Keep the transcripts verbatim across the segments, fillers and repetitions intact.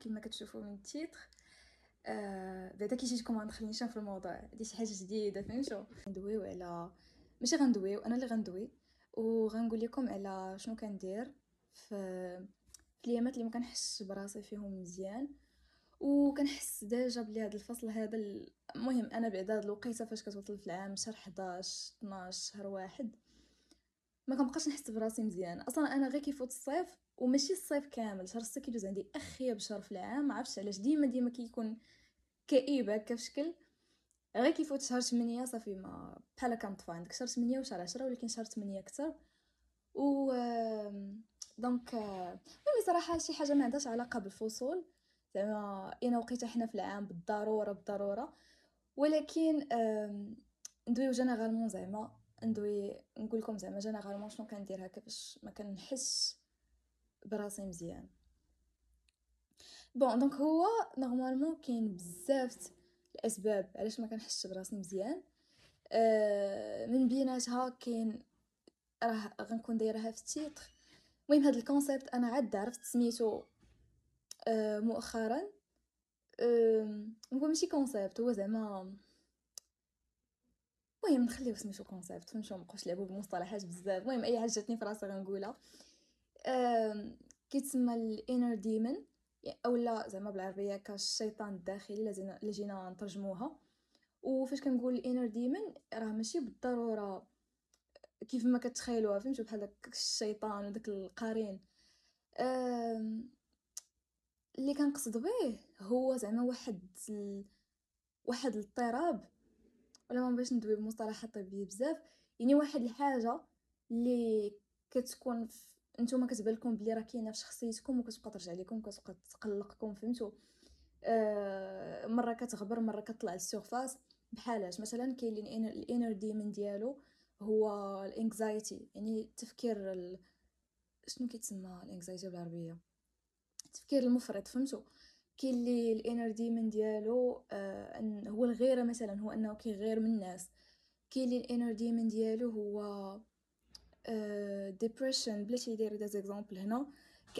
كما كتشوفوا من التيتر آه بعدا كي جيتكم غندخل نيشان في الموضوع. هادي شي حاجه جديده فهمتوا. غندويو على ماشي غندويو انا اللي غندوي وغنقول لكم على شنو كندير في في اليامات اللي ما كنحسش براسي فيهم مزيان وكنحس ديجا بلي هذا الفصل هذا المهم. انا بعد هاد الوقيته فاش كتوصل في العام شهر حداش اثناش شهر واحد ما كنبقاش نحس براسي مزيان اصلا. انا غير كيفوت الصيف وماشي الصيف كامل، شهر ستة كيدوز عندي اخيب شهر في العام، ما عرفتش علاش ديما ديما كيكون كئيب هكا في شكل. غير كيفوت شهر ثمانية صافي ما بحال كنطفى. عندك شهر ثمانية وشهر عشرة ولكن شهر ثمانية اكثر. و دونك مي صراحه شي حاجه ما عندهاش علاقه بالفصول زعما انا وقيته حنا في العام بالضروره بالضروره، ولكن ندويو جينيرالمون زعما ندوي نقول لكم زعما جينيرالمون شنو كندير هكا باش ما كنحسش براسي مزيان. بون دونك هو نورمالمون كاين بزاف الاسباب علاش ما كنحسش براسي مزيان. أه من بيناتها كاين راه غنكون دايرها في التيتر. المهم هذا الكونسيبت انا عاد عرفت سميتو أه مؤخرا. أه هو ماشي كونسيبت، هو زعما المهم نخليو سميتو كونسيبت فهمتوا، مابقاوش لعبوا بالمصطلحات بزاف. المهم اي حاجه جاتني في راسي غنقولها. أه كيتسمى الانر ديمون اولا زعما بالعربيه كالشيطان الداخلي اللي جينا نترجموها. وفاش كنقول الانر ديمون راه ماشي بالضروره كيف ما كتخيلوها فهمتوا بحال داك الشيطان وداك القرين. أه اللي كنقصد به هو زعما واحد ال... واحد الاضطراب ولا ما بغيتش ندوي بمصطلحات طبيه بزاف، يعني واحد الحاجه اللي كتكون في... نتوما كتبان لكم بلي راه كاينه في شخصيتكم وكتبقى ترجع لكم كتبقى تقلقكم فهمتوا. أه... مره كتغبر مره كتطلع للسيرفاس بحالاش. مثلا كاين الانر ديمون ديالو هو الانكزايتي، يعني التفكير ال... شنو كيتسمى الانكزايتي بالعربيه، التفكير المفرط فهمتوا. كاين اللي الانر ديمون ديالو آه أن هو الغيره، مثلا هو انه كيغير من الناس. كاين اللي الانر ديمون ديالو هو آه ديبريشن بلاتي يدير داز اكزامبل هنا.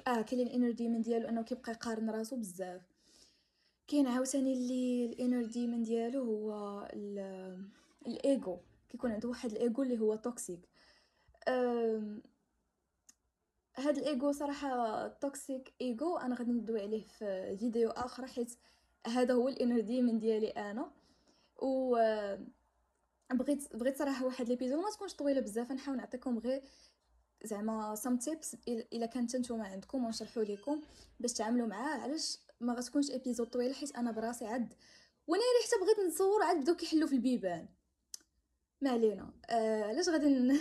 اه كاين اللي الانر ديمون ديالو انه كيبقى يقارن راسو بزاف. كاين عاوتاني اللي الانر ديمون ديالو هو الايغو، كيكون عنده واحد الايغو اللي هو توكسيك. آه هاد الايغو صراحه توكسيك ايغو انا غادي ندوي عليه في فيديو اخر حيت هذا هو الانر ديمون ديالي انا. و بغيت بغيت صراحه واحد ليبيزود ما تكونش طويله بزاف، نحاول نعطيكم غير زعما سام تيبس الا كانت نتوما عندكم ونشرحوا لكم باش تعاملوا معاه. علاش ما غتكونش ايبيزود طويله حيت انا براسي عد وانا اللي حتى بغيت نصور عاد بداو كيحلوا في البيبان ما علينا. آه، علاش غادي ن...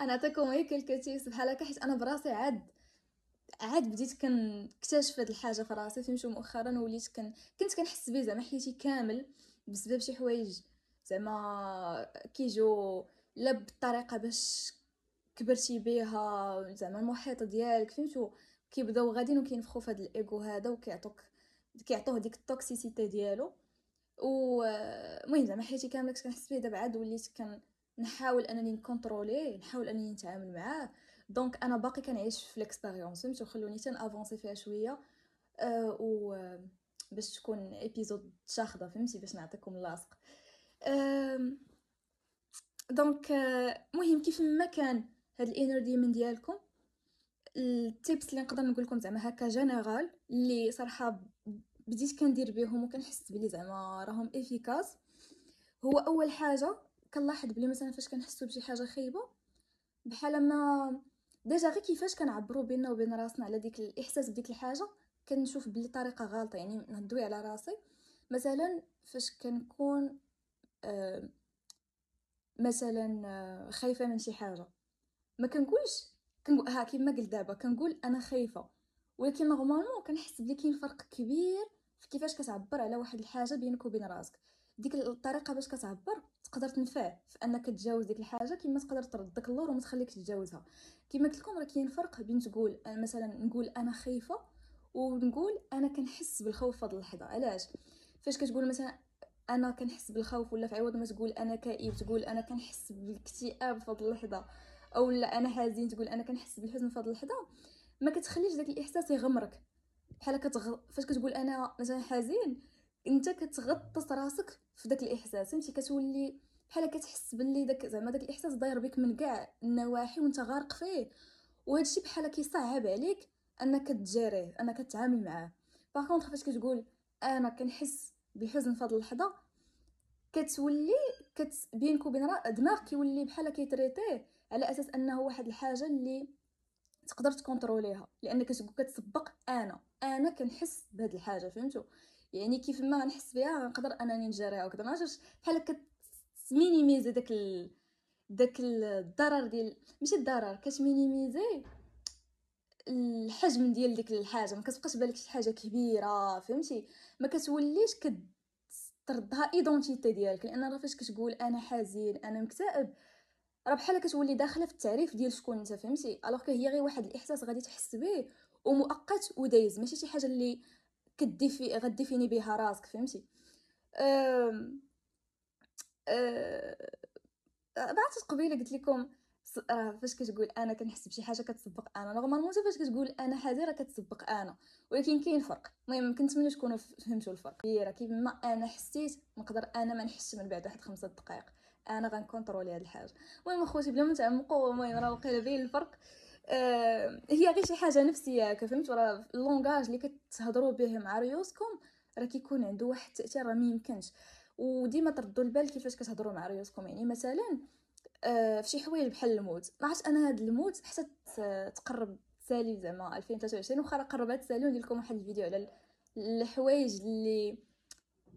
انا عطيكم غير كلكتيس بحال هكا حيت انا براسي عاد عاد بديت كنكتشف هاد الحاجه في راسي فهمتوا مؤخرا. وليت كن... كنت كنحس به زعما حياتي كامل بسبب شي حوايج زعما كيجو لا بالطريقه باش كبرتي بها زعما المحيط ديالك فهمتوا، كيبداو غاديين وكينفخوا في هاد الايغو هذا وكيعطوك كيعطوه ديك التوكسيسيتي ديالو. و المهم زعما حياتي كامله كنت كنحس بيه. دابا عاد وليت كنحاول انني نكونتروليه، نحاول انني نتعامل معاه. دونك انا باقي كنعيش في ليكسبيريونس فهمتوا، خلوني حتى نافونسي فيها شويه. أه و باش تكون ايبيزود شاخده فهمتي باش نعطيكم اللاصق. أه دونك المهم كيف ما كان هاد الانر ديمون ديالكم التيبس اللي نقدر نقول لكم زعما هكا جينيرال اللي صراحه بديت كندير بهم وكنحس بلي زعما راهم افيكاس. هو اول حاجه كنلاحظ بلي مثلا فاش كنحسوا بشي حاجه خايبه بحال ما ديجا غير كيفاش كنعبروا بيننا وبين راسنا على ديك الاحساس بديك الحاجه كنشوف بلي طريقه غلطه. يعني ندوي على راسي مثلا فاش كنكون آه مثلا آه خايفه من شي حاجه ما كنقولش كنقول ها كيما قلت دابا كنقول انا خايفه، ولكن نورمالمون كنحس بلي كاين فرق كبير في كيفاش كتعبر على واحد الحاجه بينك وبين راسك. ديك الطريقه باش كتعبر تقدر تنفع في انك تجاوز ديك الحاجه كما تقدر تردك اللور وما تخليكش تجاوزها. كما قلت لكم راه كاين فرق بين تقول مثلا نقول انا خايفه ونقول انا كنحس بالخوف في هذه اللحظه. علاش فاش كتقول مثلا انا كنحس بالخوف ولا في عوض ما تقول انا كئيب تقول انا كنحس بالاكتئاب في هذه اللحظه، او لا انا حزين تقول انا كنحس بالحزن في هذه اللحظه، ما كتخليش داك الاحساس يغمرك بحال كتغ... فاش كتقول انا مثلا حزين انت كتغطس راسك في داك الاحساس، فهمتي؟ كتولي بحال كتحس باللي داك زعما داك الاحساس داير بك من كاع النواحي وانت غارق فيه، وهذا الشيء بحال كيصعب عليك انك تجاريه انك تتعامل معاه. باغ كونطخ فاش كتقول انا كنحس بالحزن في هذه اللحظه، كتولي كت بينك وبين دماغك كيولي بحال كيتريتيه على اساس انه واحد الحاجه اللي تقدر تكونتروليها، لانك كتسبق انا انا كنحس بهذه الحاجه، فهمتوا؟ يعني كيف ما نحس بها نقدر انني نجاريها وكذا، ما جاش بحال كتمينيميزي داك ال... داك الضرر ديال ماشي الضرر، كتمينيميزي الحجم ديال ديك الحاجه، ما كتبقاش بالك شي حاجه كبيره، فهمتي؟ ما كتوليش كتردها ايدونتيتي ديالك، لان راه فاش كتقول انا حزين انا مكتئب راه بحال كتولي داخله في التعريف ديال شكون انت، فهمتي؟ الوغ هي غير واحد الاحساس غادي تحس به ومؤقت ودايز، ماشي شي حاجه اللي كديفي غديفيني بها راسك، فهمتي؟ أم... أم... بعد قبيله قلت لكم راه فاش كتقول انا كنحس بشي حاجه كتسبق انا، نورمالمون حتى فاش كتقول انا حاضر راه كتسبق انا، ولكن كاين فرق. المهم كنتمنى تكونوا فهمتوا الفرق. هي راه كيما ما انا حسيت نقدر انا ما نحسش من بعد واحد خمسة دقائق، انا غنكونترولي هاد الحاجه. المهم اخوتي بلا ما تعمقوا، المهم راه وقيله بين الفرق. آه هي غير شي حاجه نفسيه، فهمتوا؟ راه اللونغاج اللي كتهضروا به مع ريوسكم راه كيكون عنده واحد التاثير راه ما يمكنش، وديما تردوا البال كيفاش كتهضروا مع ريوسكم. يعني مثلا آه في شي حوايج بحال الموت، ما عرفتش انا هاد الموت حتى تقرب تسالي زعما ألفين وثلاثة وعشرين، واخا قربت تسالي ندير لكم واحد الفيديو على الحوايج اللي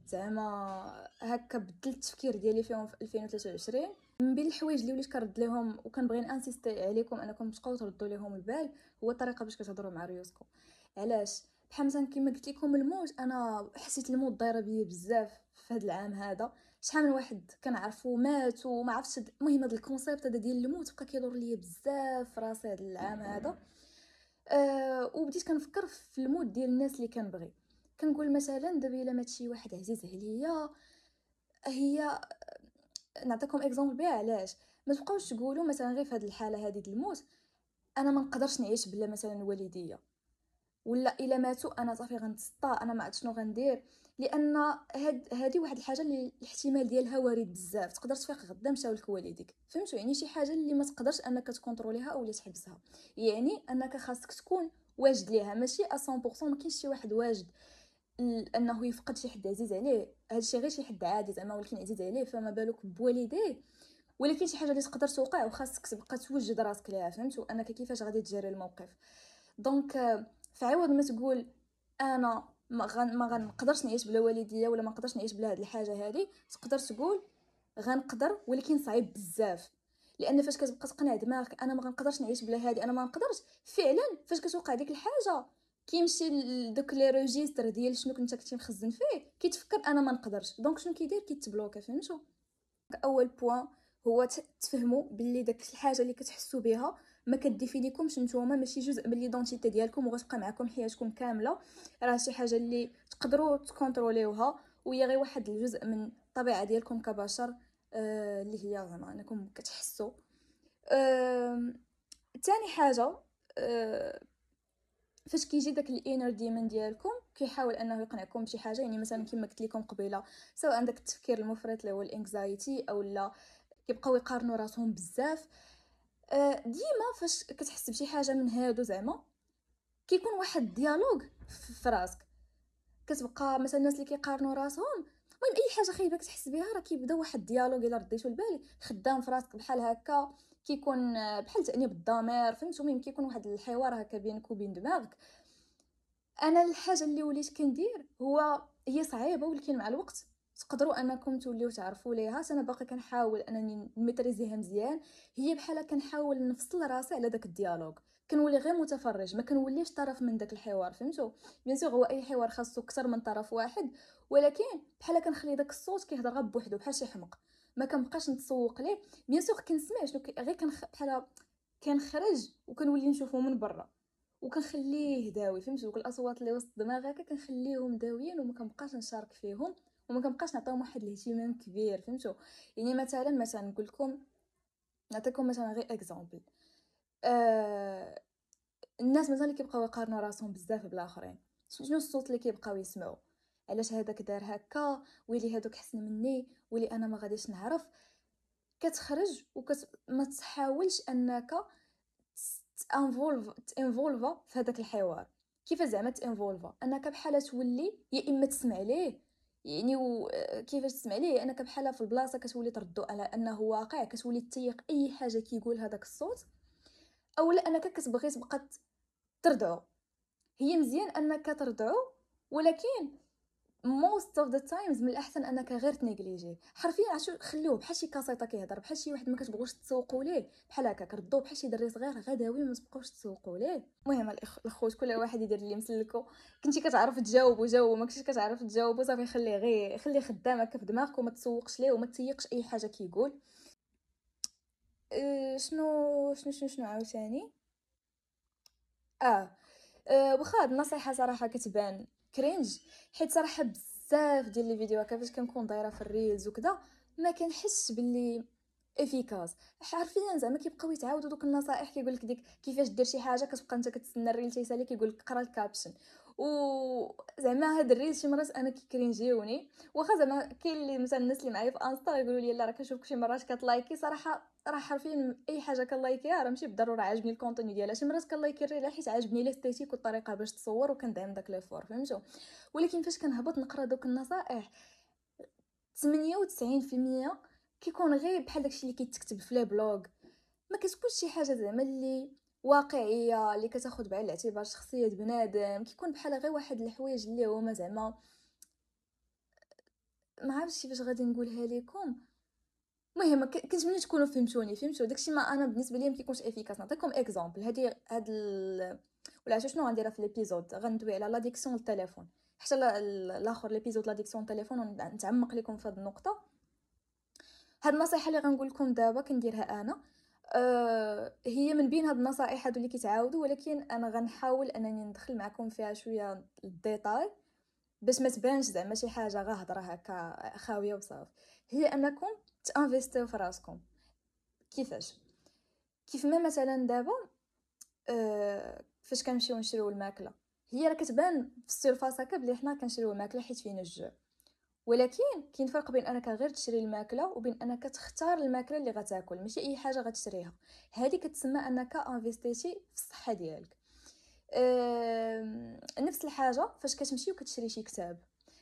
زعما هكا بدلت التفكير ديالي فيهم في ألفين وثلاثة وعشرين. من بين الحوايج اللي وليت كرد لهم وكنبغي نانسيستي عليكم انكم تبقاو تردوا لهم البال هو الطريقه باش كتهضروا مع ريوسكم. علاش؟ بحال مثلا كما قلت لكم الموت، انا حسيت الموت دايره بيا بزاف في هذا العام هذا، شحال من واحد كنعرفو مات وما عرفتش. المهم هذا الكونسيبت هذا ديال الموت بقى كيدور ليا بزاف في راسي هذا العام هذا. أه وبديت كنفكر في الموت ديال الناس اللي كنبغي، كنقول مثلا دابا الا مات شي واحد عزيز عليا، هي نعطيكم اكزامبل بها. علاش ما تبقاوش تقولوا مثلا غير في هذه الحاله هذه ديال الموت انا ما نقدرش نعيش بلا مثلا والديا، ولا الا ماتوا انا صافي غنتسطى، انا ما عرفت شنو غندير، لان هاد هادي واحد الحاجه اللي الاحتمال ديالها وارد بزاف، تقدر تفيق غدا مشاو لك والديك، فهمتوا؟ يعني شي حاجه اللي ما تقدرش انك تكونتروليها او تحبسها، يعني انك خاصك تكون واجد ليها، ماشي مية بالمية. ما كاينش شي واحد واجد انه يفقد شي حد عزيز عليه، هادشي غير شي حد عادي زعما ولكن عزيز عليه، فما بالك بوالديه؟ ولكن شي حاجه اللي تقدر توقع وخاصك تبقى توجد راسك ليها، فهمتوا؟ انك كيفاش غادي تجاري الموقف. دونك فعوض ما تقول انا ما غن ما غنقدرش نعيش بلا والديا ولا ما نقدرش نعيش بلا هاد الحاجه هذه، تقدر تقول غنقدر ولكن صعيب بزاف، لان فاش كتبقى تقنع دماغك انا ما غنقدرش نعيش بلا هادي، انا ما نقدرش فعلا، فاش كتوقع ديك الحاجه كيمشي لدوك لي ريجيستر ديال شنو كنت كنتي مخزن فيه، كيتفكر انا ما نقدرش، دونك شنو كيدير؟ كيتبلوكا، فهمتوا؟ اول بوين هو تفهموا باللي داك الحاجه اللي كتحسوا بها ما كديفينيكمش نتوما، ماشي جزء من ليدونتيتي ديالكم وغتبقى معكم حياتكم كامله، راه شي حاجه اللي تقدروا تكونتروليوها وهي غير واحد الجزء من الطبيعه ديالكم كبشر آه اللي هي زعما انكم كتحسوا. ثاني آه حاجه آه فاش كيجي داك الانر ديمن ديالكم كيحاول انه يقنعكم بشي حاجه، يعني مثلا كما قلت لكم قبيله سواء عندك التفكير المفرط اللي هو الانكزايتي او لا كيبقاو يقارنوا راسهم بزاف. ديما فاش كتحس بشي حاجه من هادو زعما كيكون واحد الديالوج في راسك، كتبقى مثلا الناس اللي كيقارنوا راسهم، المهم اي حاجه خايبه كتحس بها راه كيبدا واحد الديالوج الا رديتو البال خدام في راسك بحال هكا، كيكون بحال تأنيب الضمير، فهمتوا؟ المهم كيكون واحد الحوار هكا بينك وبين دماغك. انا الحاجه اللي وليت كندير هو هي صعيبه ولكن مع الوقت تقدروا انكم توليو تعرفوا ليها، انا باقي كنحاول انني نميتريزيها مزيان، هي بحال كنحاول نفصل راسي على داك الديالوج، كنولي غير متفرج ما كنوليش طرف من داك الحوار، فهمتوا؟ بيان سيغ هو اي حوار خاصو اكثر من طرف واحد، ولكن بحال كنخلي داك الصوت كيهضر غير بوحدو بحال شي حمق، ما كنبقاش نتسوق ليه. بيان سيغ كنسمع شنو غير كنخ بحال كنخرج وكنولي نشوفو من برا وكنخليه داوي، فهمتوا؟ دوك الاصوات اللي وسط الدماغ هكا كنخليهم داويين وما كنبقاش نشارك فيهم وما كنبقاش نعطيهم واحد الاهتمام كبير، فهمتوا؟ يعني مثلا مثلا نقول لكم نعطيكم مثلا غير اكزامبل آه... الناس مثلا اللي كيبقاو يقارنوا راسهم بزاف بالاخرين، شنو الصوت اللي كيبقاو يسمعوا؟ علاش هذاك دار هكا ويلي هذوك حسن مني ويلي انا ما غاديش نعرف. كتخرج وما تحاولش انك تانفولف تانفولفا في هذاك الحوار. كيف زعما تانفولفا؟ انك بحال تولي يا اما تسمع ليه، يعني كيفاش تسمع ليه؟ انك بحال في البلاصه كتولي تردو على انه واقع، كتولي تيق اي حاجه كيقول هذاك الصوت، اولا انك كتبغي تبقى تردعو. هي مزيان انك تردعو، ولكن most of the times من الاحسن انك غير تنيجليجي حرفيا. عشان خلوه بحال شي كاسيطه كيهضر، بحال شي واحد ما كتبغوش تسوقوا ليه، بحال هكا كردوه بحال شي دري صغير غداوي ما تبقاوش تسوقوا ليه. المهم الاخوات كل واحد يدير اللي مسلكو. كنتي كتعرف تجاوب وجاوب، ما كنتيش كتعرف تجاوب صافي خليه غير خليه خدامك في دماغك وما تسوقش ليه وما تيقش اي حاجه كيقول. أه شنو شنو شنو شنو عاوتاني اه, أه واخا هاد النصيحه صراحه كتبان كرينج، حيت صراحه بزاف ديال لي فيديوهات كيفاش كنكون دايره في الريلز وكذا ما كنحسش باللي افيكاس حرفيا. زعما كيبقاو يتعاودوا دوك النصائح، كيقول لك ديك كيفاش دير شي حاجه، كتبقى انت كتسنى الريل تيسالي كيقول لك قرا الكابشن. و زعما هاد الريل شي مرات انا كيكرينجيوني، واخا زعما كاين اللي مثلا الناس اللي معايا في انستا يقولوا لي لا راه كنشوفك شي مرات كتلايكي، صراحه راه حرفيا اي حاجه كنلايكيها راه ماشي بالضروره عاجبني الكونتوني ديالها. شي مرات كنلايكي الريل حيت عاجبني الاستيتيك والطريقه باش تصور وكندعم داك ليفور، فهمتوا؟ ولكن فاش كنهبط نقرا دوك النصائح ثمانية وتسعين بالمية كيكون غير بحال داكشي اللي كيتكتب في لي بلوغ، ما كتكونش شي حاجه زعما اللي واقعيه اللي كتاخذ بعين الاعتبار شخصيه بنادم. كيكون بحال غير واحد الحوايج اللي هما زعما ما عرفتش كيفاش غادي نقولها لكم. المهم كنتمنى تكونوا فهمتوني، فهمتوا داكشي ما انا بالنسبه ليا ما كيكونش افيكاس. نعطيكم اكزامبل، هادي هاد ال... ولا شنو غنديرها في ليبيزود، غندوي على لاديكسيون للتليفون حتى الاخر ليبيزود لاديكسيون للتليفون ونتعمق لكم في هاد النقطه. هاد النصيحه اللي غنقول لكم دابا كنديرها انا أه هي من بين هاد النصائح هادو اللي كيتعاودوا، ولكن انا غنحاول انني ندخل معكم فيها شويه الديتاي باش ما تبانش زعما شي حاجه غا هضره هكا خاويه وصافي. هي انكم تانفيستيو في راسكم. كيفاش؟ كيف ما مثلا دابا أه فاش كنمشيو نشريو الماكله، هي راه كتبان في السيرفاس هكا بلي حنا كنشريو الماكله حيت فينا الجوع، ولكن كاين فرق بين انك غير تشري الماكله وبين انك تختار الماكله اللي غتاكل. ماشي اي حاجه غتشريها، هذه كتسمى انك انفيستيتي في الصحه ديالك. نفس الحاجه فاش كتمشي وكتشري شي كتاب.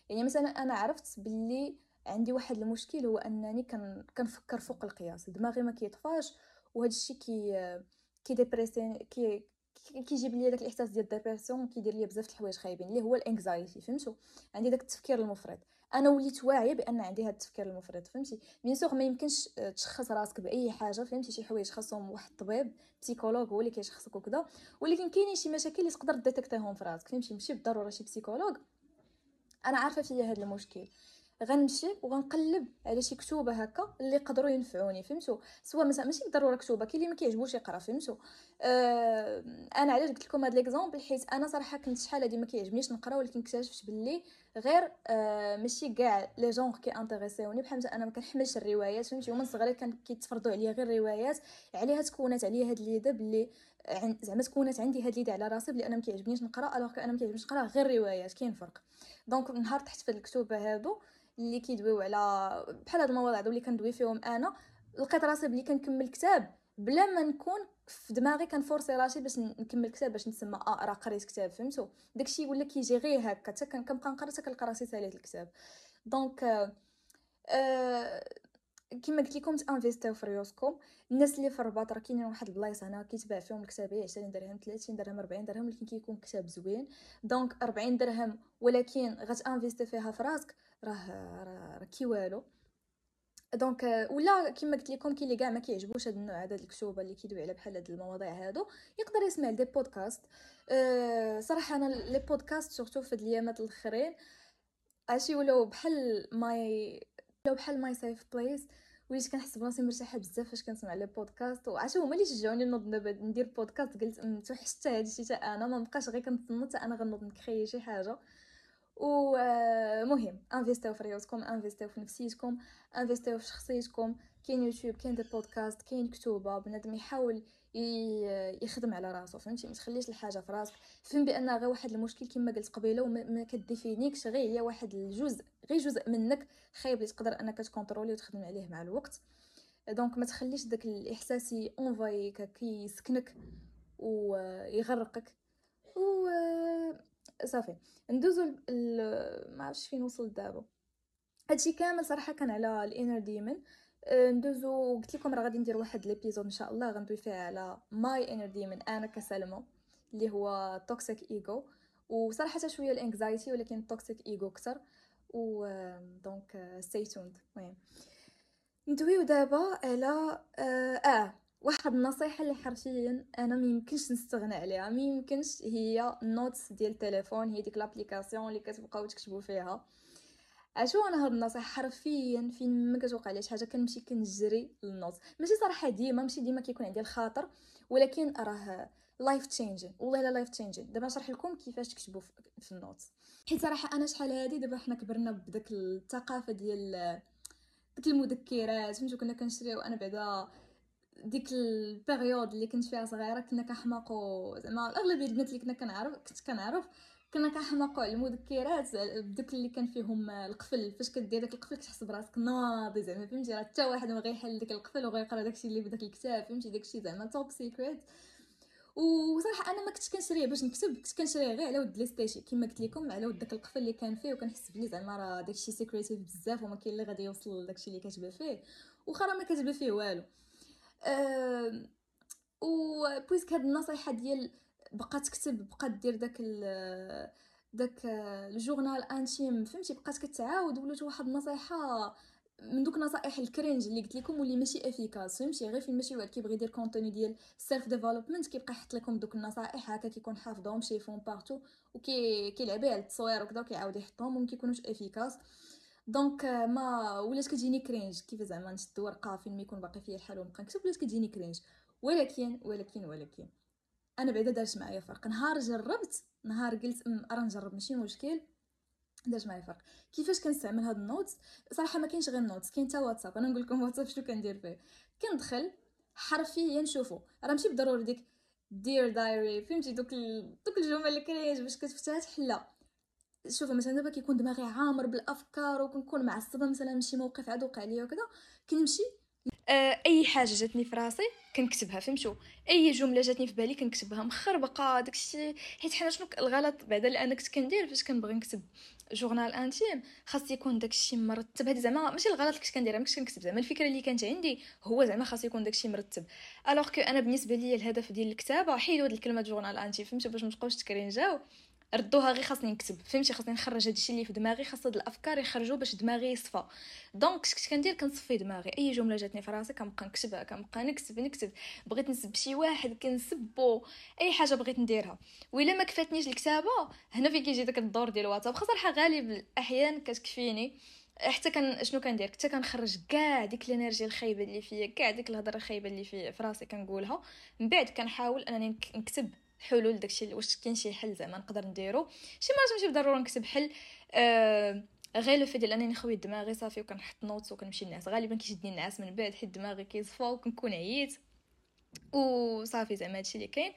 يعني مثلا انا عرفت باللي عندي واحد المشكل هو انني كن كنفكر فوق القياس، دماغي ما كيطفاش، وهذا الشيء كي كي ديبريسي كي كيجيب لي داك الاحساس ديال الديبرسيون، كيدير لي بزاف د الحوايج خايبين اللي هو الانكزايتي، فهمتوا؟ عندي داك التفكير المفرط. انا وليت واعيه بان عندي هاد التفكير المفرط، فهمتي؟ بيان سور ما يمكنش تشخص راسك باي حاجه، فهمتي؟ شي حوايج خاصهم واحد الطبيب بسيكولوج هو اللي كيشخصك وكذا، ولكن كاينين شي مشاكل اللي تقدر ديتيكتيهم في راسك، فهمتي؟ ماشي بالضروره شي بسيكولوج. انا عارفه فيا هاد المشكل، غنمشي وغنقلب على شي كتوبه هكا اللي يقدروا ينفعوني، فهمتوا؟ سواء مثلا ماشي بالضروره كتوبه، كاين اللي ما كيعجبوش يقرا، فهمتوا؟ أه انا علاش قلت لكم هاد ليكزامبل حيت انا صراحه كنت شحال هادي ما كيعجبنيش نقرا، ولكن اكتشفت باللي غير أه ماشي كاع لي جونغ كي انتريسيوني. بحال مثلا انا ما كنحملش الروايات، فهمتي؟ ومن صغري كان كيتفرضوا عليا غير الروايات، عليها تكونات عليا هاد اليده باللي زعما تكونات عندي هاد اليده على راسي بلي انا ما كيعجبنيش نقرا، الوغ انا ما كيعجبنيش نقرا غير روايات. كاين فرق. دونك نهار طحت في الكتوبه هادو اللي كيدويو على بحال هاد المواضيع هادو اللي كندوي فيهم انا، لقيت راسي بلي كنكمل كتاب بلا ما نكون في دماغي كنفورسي راسي باش نكمل كتاب باش نسمى اه راه قريت كتاب، فهمتوا؟ داكشي ولا كيجي غير هكا حتى كنبقى نقرا حتى كنلقى راسي ساليت الكتاب. دونك آه آه كما قلت لكم تانفيستيو في ريوسكم. الناس اللي في الرباط راه كاينين واحد البلايص هنا كيتباع فيهم الكتاب عشرين درهم ثلاثين درهم أربعين درهم، ولكن كيكون كتاب زوين. دونك أربعين درهم ولكن غتانفيستي فيها في راسك راه راه كي والو. دونك ولا كما قلت لكم كاين اللي كاع ما كيعجبوش هاد النوع هذا الكتوبه اللي كيدوي على بحال هاد المواضيع هادو، يقدر يسمع لدي بودكاست. أه صراحه انا لي بودكاست سورتو في هاد الايامات الاخرين عشي ولاو بحال ماي لو بحال ماي سيف بليس، وليت كنحس براسي مرتاحه بزاف فاش كنسمع لي بودكاست. وعشان هما اللي شجعوني نوض ندير بودكاست، قلت انتو حتى هادشي حتى انا ما نبقاش غير كنتنط، انا غنوض نكري شي حاجه. و مهم انفيستيو في ريوسكم، انفيستيو في نفسيتكم، انفيستيو في شخصيتكم. كاين يوتيوب، كاين دي بودكاست، كاين كتوبه، بنادم يحاول يخدم على راسو، فهمتي؟ ما تخليش الحاجه في راسك، فهم بان غير واحد المشكل كما قلت قبيله وما كديفينيكش، غير هي واحد الجزء، غير جزء منك خايب اللي تقدر انك تكونترولي وتخدم عليه مع الوقت. دونك ما تخليش داك الاحساسي اونفايك كيسكنك ويغرقك و صافي. ندوزو ما عرفتش فين وصلت دابا. هادشي كامل صراحه كان على الانر ديمن. ندوزو قلت لكم راه غادي ندير واحد ليبيزود ان شاء الله غندوي فيه على ماي انر ديمن انا كسلمى اللي هو توكسيك ايغو، وصراحه شويه الانكزايتي ولكن التوكسيك ايغو اكثر. و دونك ستاي توند. المهم ندويو دابا على اه واحد النصيحه اللي حرفيا انا ما يمكنش نستغنى عليها، ما يمكنش، هي نوتس ديال التليفون، هي ديك لابليكاسيون اللي كتبقاو تكتبوا فيها. عشو انا هاد النصيحه حرفيا فين ما كتوقع لي شي حاجه كنمشي كنجري للنوتس، ماشي صراحه ديما، ماشي ديما كيكون عندي الخاطر، ولكن راه لايف تشينجين، والله الا لايف تشينجين. دابا نشرح لكم كيفاش تكتبوا في النوتس، حيت صراحه انا شحال هادي دابا حنا كبرنا بداك الثقافه ديال ديك المذكرات، فهمتوا؟ كنا كنشريو، انا بعدا ديك البيريود اللي كنت فيها صغيره كنا كنحماقوا، زعما الاغلبيه البنات اللي كنا كنعرف كنت كنعرف كنا كنحماقوا على المذكرات، بدوك اللي كان فيهم القفل، فاش كدير داك القفل كتحس براسك ناضي زعما، فهمتي؟ راه حتى واحد ما غيحل داك القفل وغيقرا داكشي اللي بداك الكتاب، فهمتي؟ داكشي زعما توب سيكريت. وصراحه انا ما كنتش كنشريه باش نكتب، كنت كنشريه غير على ود ليستيشي كما قلت لكم، على ود داك القفل اللي كان فيه، وكنحس بلي زعما راه داكشي سيكريتيف بزاف وما كاين اللي غادي يوصل لداكشي اللي كاتبه فيه، واخا راه ما كاتبه فيه والو. أه و بويسك هاد النصيحه ديال بقى تكتب، بقى دير داك ال داك الجورنال انتيم، فهمتي؟ بقات كتعاود، ولات واحد النصيحه من دوك نصائح الكرينج اللي قلت لكم واللي ماشي افيكاس، فهمتي؟ غير فين ماشي واحد كيبغي يدير كونتوني ديال السيلف ديفلوبمنت كيبقى يحط لكم دوك النصائح هكا، كيكون حافظهم شي فون بارتو وكي كيلعب بها التصوير وكذا، وكيعاود يحطهم وما كيكونوش افيكاس. دونك ما ولات كتجيني كرينج كيف زعما نشد ورقه فين ما يكون باقي فيا الحال ونبقى نكتب، ولات كتجيني كرينج. ولكن ولكن ولكن انا بعدا دارت معايا فرق، نهار جربت، نهار قلت راه نجرب ماشي مشكل، دارت معايا فرق. كيفاش كنستعمل هاد النوتس؟ صراحه ما كاينش غير النوتس، كاين حتى واتساب. انا نقول لكم واتساب شنو كندير فيه، كندخل حرفيا شوفوا راه ماشي بالضروري ديك دير دايري، فهمتي؟ دوك ال... دوك الجمل الكرينج باش كتفتح تحلى. شوفوا مثلا دابا كيكون دماغي عامر بالافكار وكنكون معصبه مثلا من شي موقف عاد وقع ليا وكذا، كنمشي اي حاجه جاتني في راسي كنكتبها، فهمتوا؟ اي جمله جاتني في بالي كنكتبها مخربقه داكشي. حيت حنا شنو الغلط بعدا اللي انا كنت كندير فاش كنبغي نكتب جورنال انتيم، خاص يكون داكشي مرتب. هذا زعما ماشي الغلط اللي كنت كندير، ما كنتش كنكتب زعما الفكره اللي كانت عندي، هو زعما خاص يكون داكشي مرتب. الوغ كو انا بالنسبه ليا الهدف ديال الكتابه حيدوا هاد الكلمه جورنال انتيم، فهمتوا؟ باش ما تبقاوش تكرينجاو، ردوها، غير خاصني نكتب، فهمتي؟ خاصني نخرج هادشي اللي في دماغي، خاص هاد الافكار يخرجوا باش دماغي يصفى. دونك كنت كندير كنصفي دماغي، اي جمله جاتني في راسي كنبقى نكتبها، كنبقى نكتب نكتب بغيت نسب شي واحد كنسبو، اي حاجه بغيت نديرها. وإلا ما كفاتنيش الكتابه، هنا فين كيجي داك الدور ديال الواتساب، خاص صراحه غالب الاحيان كتكفيني. حتى كان شنو كندير، حتى كنخرج كاع ديك الانرجي الخايبه اللي فيا، كاع ديك الهضره الخايبه اللي في راسي كنقولها، من بعد كنحاول انني نكتب حلول داكشي، واش كاين شي حل زعما نقدر نديرو. شي مرات ماشي بالضروره نكتب حل، آه غير لو في ديال انني نخوي دماغي صافي وكنحط نوتس وكنمشي نعس، غالبا كيشدني النعاس من بعد حيت دماغي كيصفى وكنكون عييت وصافي زعما هادشي اللي كاين.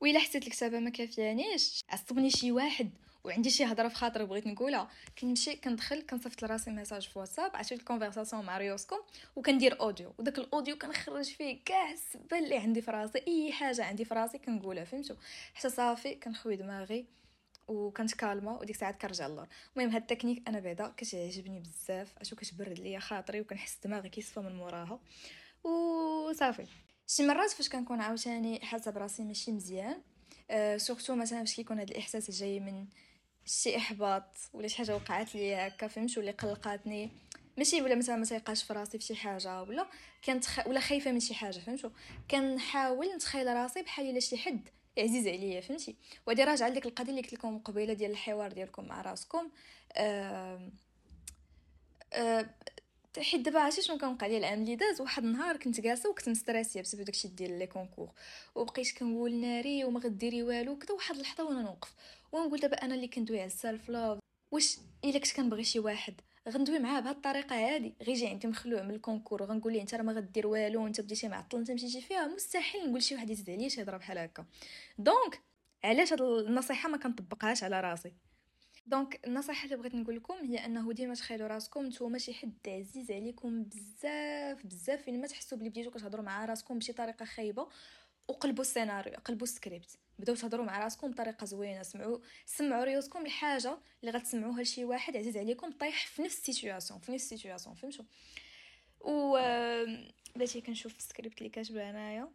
وإلا حسيت الكتابه ما كافيانيش، عصبني شي واحد وعندي شي هضره في خاطري بغيت نقولها، كنمشي كندخل كنصيفط لراسي ميساج في واتساب، عشرت الكونفرساسيون مع ريوسكم، وكندير اوديو، وداك الاوديو كنخرج فيه كاع السبه اللي عندي في راسي، اي حاجه عندي في راسي كنقولها، فهمتوا؟ حتى صافي كنخوي دماغي وكنتكالما، وديك الساعات كنرجع للور. المهم هاد التكنيك انا بعدا كتعجبني بزاف، عشو كتبرد ليا خاطري وكنحس دماغي كيصفى من موراها وصافي. شي مرات فاش كنكون عاوتاني حاسه براسي ماشي مزيان، أه سورتو مثلا فاش كيكون هاد الاحساس الجاي من شي احباط ولا شي حاجه وقعت لي هكا، فهمتوا؟ اللي قلقاتني ماشي، ولا مثلا ما تيقاش في راسي فشي حاجه، ولا كنت خ... ولا خايفه من شي حاجه، فهمتوا؟ كنحاول نتخيل راسي بحال الا شي حد عزيز عليا، فهمتي؟ وهادي راجعه لديك القضيه اللي قلت لكم قبيله ديال الحوار ديالكم مع راسكم. أه... أه... حيت دابا عرفتي شنو كنوقع ليا العام اللي داز، واحد النهار كنت جالسه وكنت مستراسيه بسبب داكشي ديال لي كونكور، وبقيت كنقول ناري وما غديري والو كذا، واحد اللحظه وانا نوقف ونقول دابا انا اللي كندوي على السيلف لاف، واش الا كنت كنبغي شي واحد غندوي معاه بهذه الطريقه هذه. غير جاي انت مخلوع من الكونكور وغنقول ليه انت راه ما غدير والو وانت بديتي معطل انت مشيتي فيها، مستحيل نقول شي واحد يزد عليا شي هضره بحال هكا. دونك علاش هاد النصيحه ما كنطبقهاش على راسي. دونك النصيحه اللي بغيت نقول لكم هي انه ديما تخيلوا راسكم نتوما شي حد عزيز عليكم بزاف بزاف، فين ما تحسوا بلي بديتوا كتهضروا مع راسكم بشي طريقه خايبه وقلبوا السيناريو، قلبوا السكريبت، بداو تهضروا مع راسكم بطريقه زوينه. سمعوا سمعوا ريوسكم الحاجه اللي غتسمعوها لشي واحد عزيز عليكم طايح في نفس السيتوياسيون في نفس السيتوياسيون، فهمتوا؟ و داكشي كنشوف في السكريبت اللي كاتبه انايا.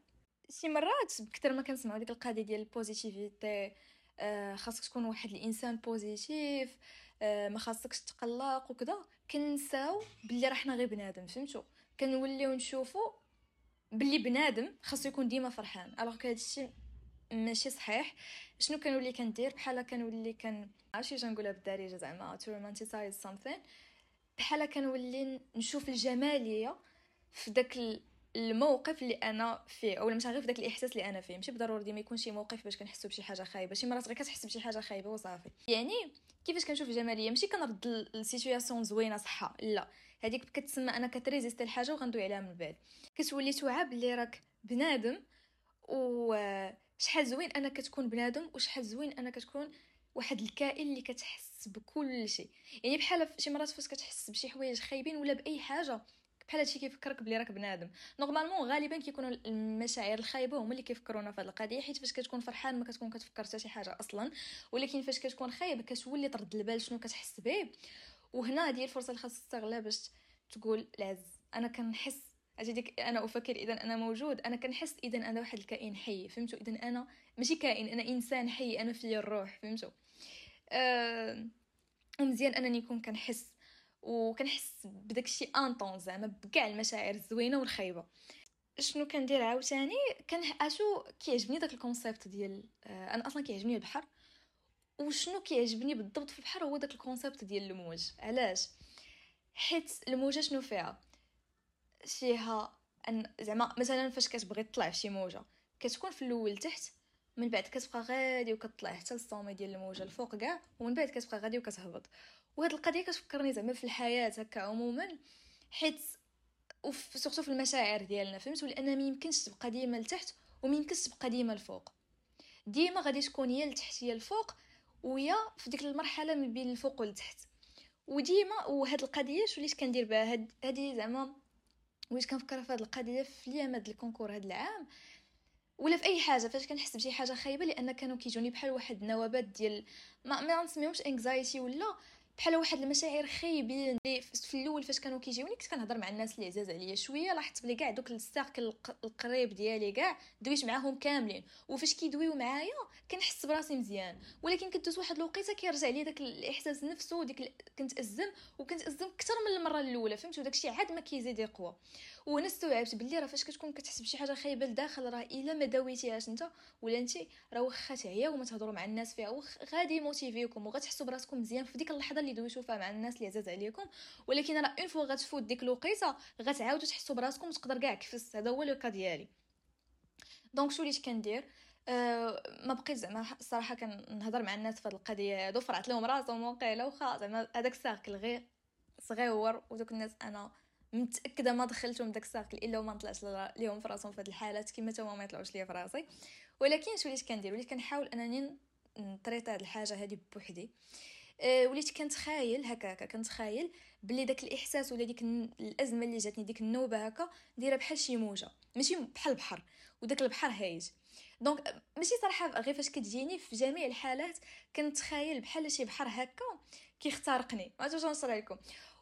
شي مرات بكثر ما كنسمعوا ديك القضيه ديال البوزيتيفيتي، آه خاصك تكون واحد الانسان بوزيتيف، آه ما خاصكش تقلق وكذا، كنساو بلي راه حنا غير بنادم، فهمتوا؟ كنوليو نشوفوا بلي بنادم خاصو يكون ديما فرحان، الوغ كهادشي ماشي صحيح. شنو كنولي كندير؟ بحالا كنولي كن عرفتي جنقولها بالدارجه زعما تو رومانتيسايز سامثين، بحالا كنولي نشوف الجماليه في داك الموقف اللي انا فيه، اولا ماشي غير في داك الاحساس اللي انا فيه. ماشي بالضروري ديما يكون شي موقف باش كنحسوا بشي حاجه خايبه، شي مرات غير كتحس بشي حاجه خايبه وصافي. يعني كيفاش كنشوف الجماليه؟ ماشي كنرد السيتوياسيون زوينه صحه، لا، هذيك كتسمى انا كتريزيستي الحاجه وغندوي عليها من بعد. كتولي توعب اللي راك بنادم، و شحال زوين انك تكون بنادم وشحال زوين انك تكون واحد الكائن اللي كتحس بكل شيء. يعني بحال شي مرات فاش كتحس بشي حوايج خايبين ولا باي حاجه، بحال هادشي كيفكرك بلي راك بنادم. نورمالمون غالبا كيكونوا المشاعر الخايبه هما اللي كيفكرونا في هاد القضيه، حيت فاش كتكون فرحان ما كتكون كتفكر حتى شي حاجه اصلا، ولكن فاش كتكون خايب كتولي ترد البال شنو كتحس به. وهنا هذه الفرصه اللي خاصك تستغلها باش تقول العز انا كنحس اجيك، انا افكر، اذا انا موجود، انا كنحس، اذا انا واحد الكائن حي، فهمتوا؟ اذا انا ماشي كائن، انا انسان حي، انا فيا الروح، فهمتوا؟ أه... ومزيان انني نكون كنحس وكنحس بداك الشيء انطون زعما بكاع المشاعر الزوينه والخايبه. شنو كندير عاوتاني؟ كنشوف كيعجبني داك الكونسيبت ديال أه... انا اصلا كيعجبني البحر، وشنو كيعجبني بالضبط في البحر هو داك الكونسيبت ديال الموج. علاش؟ حيت الموجه شنو فيها؟ فيها ان زعما مثلا فاش كتبغي تطلع فشي موجه كتكون في الاول تحت، من بعد كتبقى غادي وكتطلع حتى للصومي ديال الموجه الفوق كاع، ومن بعد كتبقى غادي وكتهبط. وهاد القضيه كتفكرني زعما في الحياه هكا عموما، حيت وسورتو في المشاعر ديالنا، فهمتوا؟ لان ما يمكنش تبقى ديما لتحت وما يمكنش تبقى ديما الفوق، ديما غادي تكون يا لتحت يا الفوق، ويا في ديك المرحله من بين الفوق والتحت وديما. وهاد القضيه شو ليش كندير بها هادي زعما، واش كنفكر في هذه القضيه في اليوم هذا الكونكور هذا العام ولا في اي حاجه فاش كنحس بشي حاجه خايبه، لان كانوا كيجوني بحال واحد النوبات ديال ما, ما نسميهمش انكزايتي، ولا بحال واحد المشاعر خايبين اللي في الاول فاش كانوا كيجيوني كنت كنهضر مع الناس اللي عزاز عليا شويه، لاحظت بلي كاع دوك السيركل القريب ديالي كاع دويت معاهم كاملين، وفاش كيدويو معايا كنحس براسي مزيان، ولكن كدوز واحد الوقيته كيرجع لي داك الاحساس نفسه، ديك ال... كنت ازم وكنت ازم اكثر من المره الاولى، فهمتوا؟ داكشي عاد ما كيزيد يقوى. وانا استوعبت بلي راه فاش كتكون كتحس بشي حاجه خايبه لداخل، راه الا ما داويتيهاش انت ولا انت راه واخا تعيا وما تهضروا مع الناس فيها غادي موتيفيكم وغتحسوا براسكم مزيان في ديك اللحظه اللي دويتو فيها مع الناس اللي عزاز عليكم، ولكن راه اون فوا غتفوت ديك الوقيته غتعاودوا تحسوا براسكم تقدر كاع كفس. هذا هو لو كا ديالي. دونك شو ليش كندير؟ أه ما بقيت زعما الصراحه كنهضر مع الناس في هذه القضيه هادو، فرعت لهم راسهم وقيله واخا زعما هذاك الساكل غير صغيور، ودوك الناس انا متاكده ما دخلتهم داك الساكل الا وما طلعش ليهم في راسهم في هذه الحالات كما تا هما ما يطلعوش ليا في راسي. ولكن شو ليش كندير؟ وليت كنحاول انني نطريط هذه الحاجه هذه بوحدي، وليت كنتخايل هكاك، كنتخايل بلي داك الاحساس ولا ديك الازمه اللي جاتني ديك النوبه هكا دايره بحال شي موجه، ماشي بحال البحر، وداك البحر هايج. دونك ماشي صراحه غير فاش كتجيني، في جميع الحالات كنتخايل بحال شي بحر هكا كيخترقني، ما عرفتش نوصل لكم.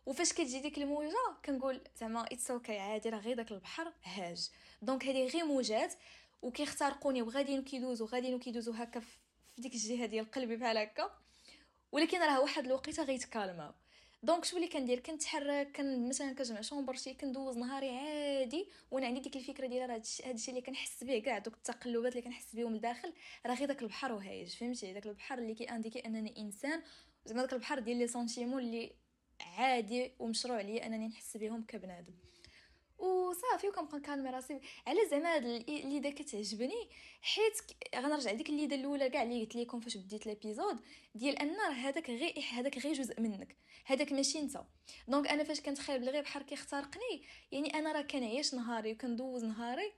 وفاش كتجي ديك الموجه كنقول زعما اتس اوكي عادي، راه غير داك البحر هاج، دونك هذه غير موجات وكيخترقوني وغاديين كيدوزوا غاديين وكيدوزوا هكا في ديك الجهه ديال قلبي بحال هكا، ولكن راه واحد الوقيته غيتكالماو. دونك شو اللي كندير؟ كنتحرك، كن مثلا كنجمع شومبرشي، كندوز نهاري عادي وانا عندي ديك الفكره ديال راه هذا الشيء اللي كنحس به كاع، دوك التقلبات اللي كنحس بهم لداخل راه غير داك البحر وهايج، فهمتي؟ داك البحر اللي كيانديكي انني انسان، زعما داك البحر ديال لي سونتيمون اللي عادي ومشروع ليا انني نحس بهم كبنادم. وصافي وكنبقى كنكالم راسي على زعما الليده كتعجبني، حيت غنرجع ديك الليده الاولى كاع اللي قلت لكم فاش بديت لابيزود ديال ان راه هذاك غير هذاك غير جزء منك، هذاك ماشي انت. دونك انا فاش كنتخيل بالغير بحال كيخترقني، يعني انا راه كنعيش نهاري وكندوز نهاري،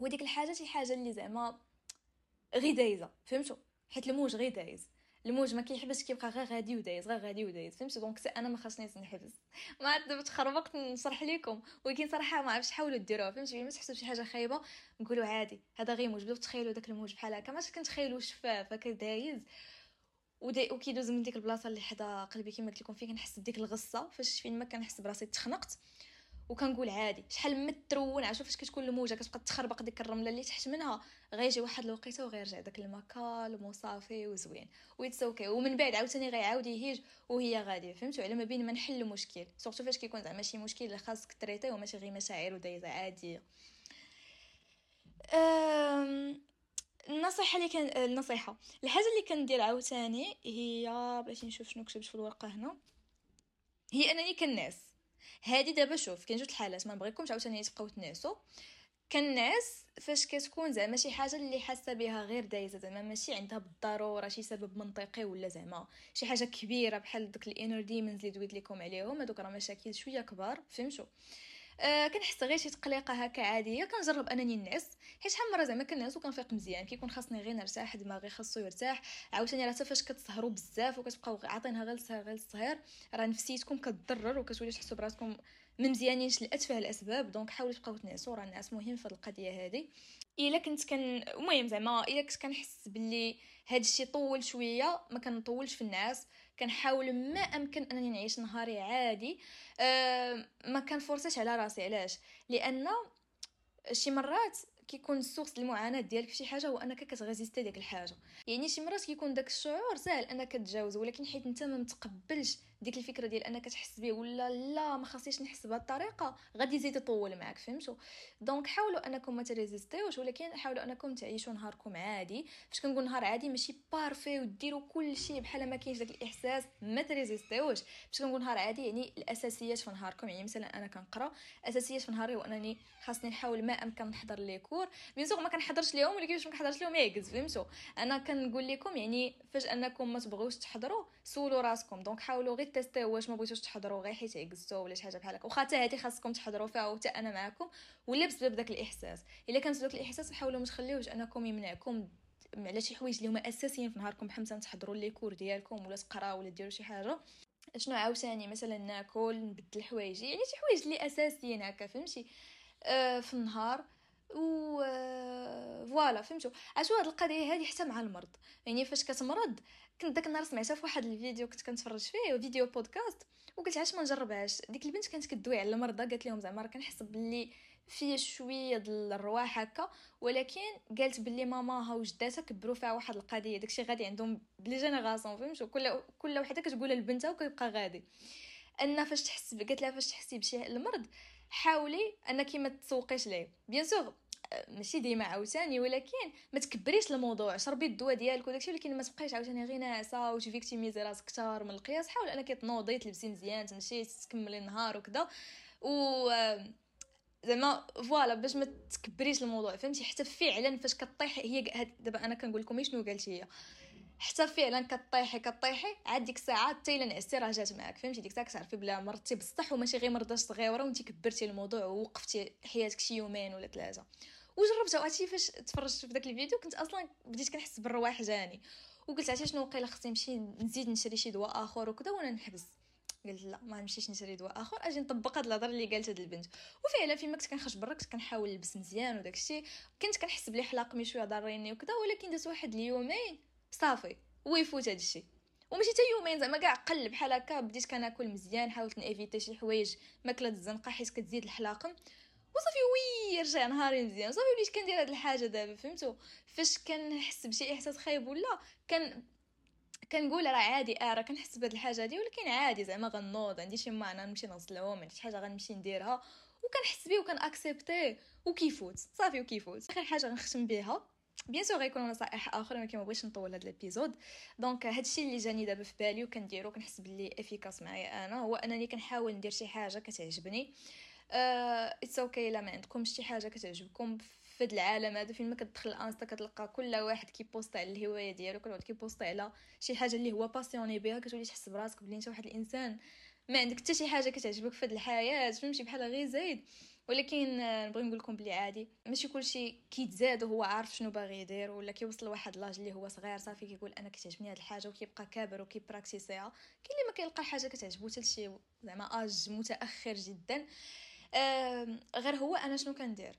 وديك الحاجه شي حاجه اللي زعما غير دايزه، فهمتوا؟ حيت الموج غير دايز، الموج ما كيحبسش، كيبقى غير غادي ودايز غير غادي ودايز، فهمتي؟ دونك انا ما خاصنيش نحبس، ما عاد دابا تخربقت نشرح لكم، ولكن صراحه ما عرفتش حاولوا ديروها، فهمتي؟ ما تحسوا بشي حاجه خايبه، نقولوا عادي هذا غير موج، بداو تخيلوا داك الموج بحال هكا، ماشي كنتخيلوه شفاف كدايز وكيدوز من ديك البلاصه اللي حدا قلبي كما قلت لكم فين كنحس بديك الغصه، فاش فين ما كنحس براسي تخنقت وكنقول عادي شحال ما ترون، عشوف فاش كتكون الموجه كتبقى تخربق ديك الرمله اللي تحت منها، غيجي واحد الوقيته وغيرجع داك الماء كالم وصافي وزوين ويتسوكي، ومن بعد عاوتاني غيعاود يهيج وهي غاديه، فهمتوا؟ على ما بين ما نحل المشكل، سورتو فاش كيكون زعما شي مشكل اللي خاصك تريطيه وماشي غير مشاعر ودايزه عاديه. أم... النصيحه اللي كان النصيحه الحاجه اللي كندير عاوتاني هي بغيت نشوف شنو كتبت في الورقه هنا، هي انني كنعس. هادي دابا شوف كاين جوج الحالات، ما نبغيكمش عاوتاني تبقاو تنعسوا. كنعس فاش كتكون زعما شي حاجه اللي حاسه بها غير دايزه، زعما ماشي عندها بالضروره شي سبب منطقي ولا زعما شي حاجه كبيره بحال دوك الانر ديمونز اللي دويت لكم عليهم، هادوك راه مشاكل شويه كبار، فهمتوا؟ أه كنحس غير شي تقليقه هكا عاديه، كنجرب انني نعس، حيت شحال مره زعما كنعس وكنفيق مزيان، كيكون خاصني غير نرتاح، دماغي خاصو يرتاح. عاوتاني راه حتى فاش كتسهروا بزاف وكتبقاو عاطينها غير السهر غير السهر، راه نفسيتكم كتضرر وكتوليو تحسوا براسكم من مزيانينش لاتفه الاسباب. دونك حاولوا تبقاو تنعسوا، راه النعاس مهم في القضيه هذه. الا كنت كن المهم زعما الا كنت كنحس باللي هذا الشيء طول شويه، ما كنطولش في النعاس، كنحاول ما امكن انني نعيش نهاري عادي. أه ما كنفورساش على راسي، علاش؟ لان شي مرات كيكون السورس المعاناه ديالك في شي حاجه هو انك كتغيزيستي ديك الحاجه، يعني شي مرات كيكون داك الشعور ساهل انك تجاوز، ولكن حيت انت ما متقبلش ديك الفكره ديال انك تحس به ولا لا ما خاصنيش نحس بهذه الطريقه، غادي يزيد يطول معك، فهمتوا؟ دونك حاولوا انكم ما تريزيستيوش، ولكن حاولوا انكم تعيشوا نهاركم عادي. فاش كنقول نهار عادي ماشي بارفي وديروا كل شيء بحال ما كاينش داك الاحساس، ما تريزيستيوش. فاش كنقول نهار عادي يعني الاساسيات في نهاركم، يعني مثلا انا كنقرا، اساسيات في نهاري وانني خاصني نحاول ما امكن نحضر ليكور، بينسوغ ما كنحضرش ليهم، ولكن باش ما كنحضرش ليهم يعكز، فهمتوا؟ انا كنقول لكم يعني فاش انكم ما تبغوش تحضروا سولوا راسكم، دونك حاولوا غير تيستيو واش ما بغيتوش تحضروا غير حيت عكزتوا ولا شي حاجه بحال هكا، واخا حتى هذه خاصكم تحضروا فيها وحتى انا معكم، ولا بسبب داك الاحساس. الا كان بسبب داك الاحساس حاولوا ما تخليوش انكم يمنعكم على شي حوايج اللي هما اساسيين في نهاركم، بحال مثلا تحضروا ليكور ديالكم ولا تقراو ولا ديروا شي حاجه. شنو عاوتاني؟ مثلا ناكل، نبدل حوايجي، يعني شي حوايج اللي اساسيين هكا، فهمتي؟ آه في النهار و فوالا، فهمتوا؟ عاشو هاد القضيه هادي حتى مع المرض، يعني فاش كتمرض، كنت داك النهار سمعتها في واحد الفيديو كنت كنتفرج فيه، فيديو بودكاست، وقلت علاش ما نجربهاش. ديك البنت كانت كدوي على المرضى، قالت لهم زعما راه كنحس بلي فيه شويه ديال الرواح هكا، ولكن قالت بلي ماماها وجداتها كبروا فيها واحد القضيه، داكشي غادي عندهم بلي جينيراسيون، فهمتوا؟ كل كل وحده كتقولها لبنتها وكيبقى غادي. ان فاش تحس، قالت لها فاش تحسي بشي المرض حاولي انك ما تسوقيش ليه، بيان سور ماشي ديما عاوتاني، ولكن ما تكبريش الموضوع، شربي الدواء ديالك وداكشي، ولكن ما تبقيش عاوتاني غير ناعسه وتفيكتيميزي راسك كثار من القياس. حاول انك تنوضي، تلبسي مزيان، تمشي تكملي النهار وكذا، و زعما فوالا باش ما تكبريش الموضوع، فهمتي؟ حتى فعلا فاش كطيح هي دابا انا كنقول لكم شنو قالت هي، حتى فعلا كطيحي كطيحي عاد ديك الساعه حتى الا نعستي راه جات معاك، فهمتي؟ ديك الساعه كتعرفي بلا مرضتي بصح وماشي غير مرضه صغيره وانت كبرتي الموضوع ووقفتي حياتك شي يومين ولا ثلاثه. وجربتها عرفتي فاش تفرجت في داك الفيديو، كنت اصلا بديت كنحس بالرواح جاني، وقلت عرفتي شنو، وقيله خصني نمشي نزيد نشري شي دواء اخر وكذا وانا نحبس. قلت لا ما نمشيش نشري دواء اخر، اجي نطبق هاد الهضره اللي قالت هاد البنت. وفعلا فيما كنت كنخرج برا كنت كنحاول نلبس مزيان وداكشي، كنت كنحس بلي حلاقمي شويه ضاريني وكذا، ولكن دازت واحد اليومين صافي ويفوت هادشي، وماشي حتى يومين زعما كاع، قل بحال هكا بديت كناكل مزيان، حاولت نافيتي شي حوايج ماكله الزنقه حيت كتزيد الحلاقم، وصافي وي رجع نهاري مزيان، صافي وليت كندير هاد الحاجه دابا، فهمتوا؟ فاش كنحس بشي احساس خايب ولا كان كنقول راه عادي، اه راه كنحس بهاد الحاجه هادي، ولكن عادي زعما غنوض، عندي شي معنى نمشي نغسلهم، عندي شي حاجه غنمشي نديرها، وكنحس بيه وكنأكسبتيه وكيفوت صافي وكيفوت. اخر حاجه غنختم بها، بيان سور غيكونوا نصائح اخرى، ولكن ما بغيتش نطول هذا الابيزود. دونك هادشي اللي جاني دابا في بالي وكنديرو، كنحس بلي افيكاس معايا انا، هو انني كنحاول ندير شي حاجه كتعجبني، اتس اوكي لا ما عندكمش شي حاجه كتعجبكم في هذا العالم هذا. فين ما كتدخل الانستا كتلقى كل واحد كيبوستي على الهوايه ديالو، كل واحد كيبوستي على شي حاجه اللي هو باسيوني بها. كتولي تحس براسك بلي انت واحد الانسان ما عندك حتى شي حاجه كتعجبك في هذه الحياه، فهمتي؟ بحال غير زايد. ولكن نبغي نقول لكم بلي عادي، ماشي كلشي كيتزاد وهو عارف شنو باغي يدير، ولا كيوصل لواحد لاج اللي هو صغير صافي كيقول انا كتعجبني هذه الحاجه وكيبقى كابر وكيبراكتيسيها. كاين اللي ما كيلقى حاجه كتعجبو حتى لشي زعما اج متاخر جدا. غير هو انا شنو كندير،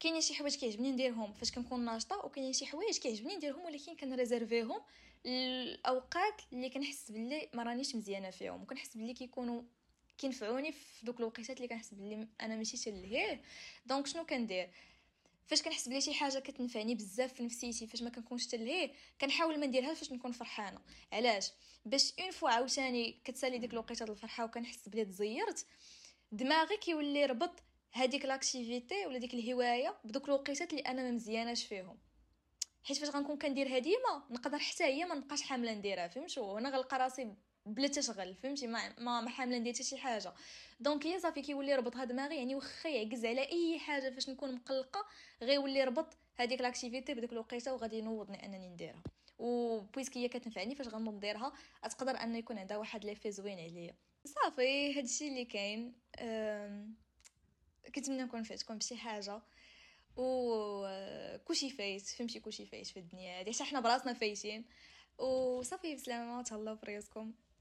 كاين شي حوايج كيعجبني نديرهم فاش كنكون ناشطه، وكاين شي حوايج كيعجبني نديرهم ولكن كنريزيرفيهم الاوقات اللي كنحس باللي ما رانيش مزيانه فيهم، وكنحس باللي كيكونوا كينفعوني في دوك الوقيتات اللي كنحس باللي انا ماشي حتى لهيه. دونك شنو كندير فاش كنحس بلي شي حاجه كتنفعني بزاف في نفسيتي، فاش ما كنكونش حتى لهيه كنحاول ما نديرهاش فاش نكون فرحانه. علاش؟ باش اون فوا عاوتاني كتسالي ديك الوقيتات الفرحه وكنحس بلي تزيرت، دماغي كيولي ربط هذيك لاكتيفيتي ولا ديك الهوايه بدوك الوقيتات اللي انا ما مزياناش فيهم، حيت فاش غنكون كندير هديمه نقدر حتى هي ما نبقاش حامله نديرها، فهمتوا؟ هنا غنلقى راسي بلا تشغل، فهمتي؟ ما ما حامله ندير حتى شي حاجه. دونك هي صافي كيولي ربطها دماغي، يعني واخا يعكز على اي حاجه فاش نكون مقلقه غيولي ربط هذيك لاكتيفيتي بدوك الوقيته وغادي ينوضني انني نديرها. وبويسك هي كتنفعني فاش غنوض نديرها تقدر ان يكون عندها واحد ليفي زوين عليا. صافي هادشي اللي كاين. كنتمنى نكون فاتكم بشي حاجه، وكلشي فايت، فهمتي؟ كلشي فايت في الدنيا هادي، حتى حنا براسنا فايتين. وصافي بسلامه، تهلاو في ريوسكم.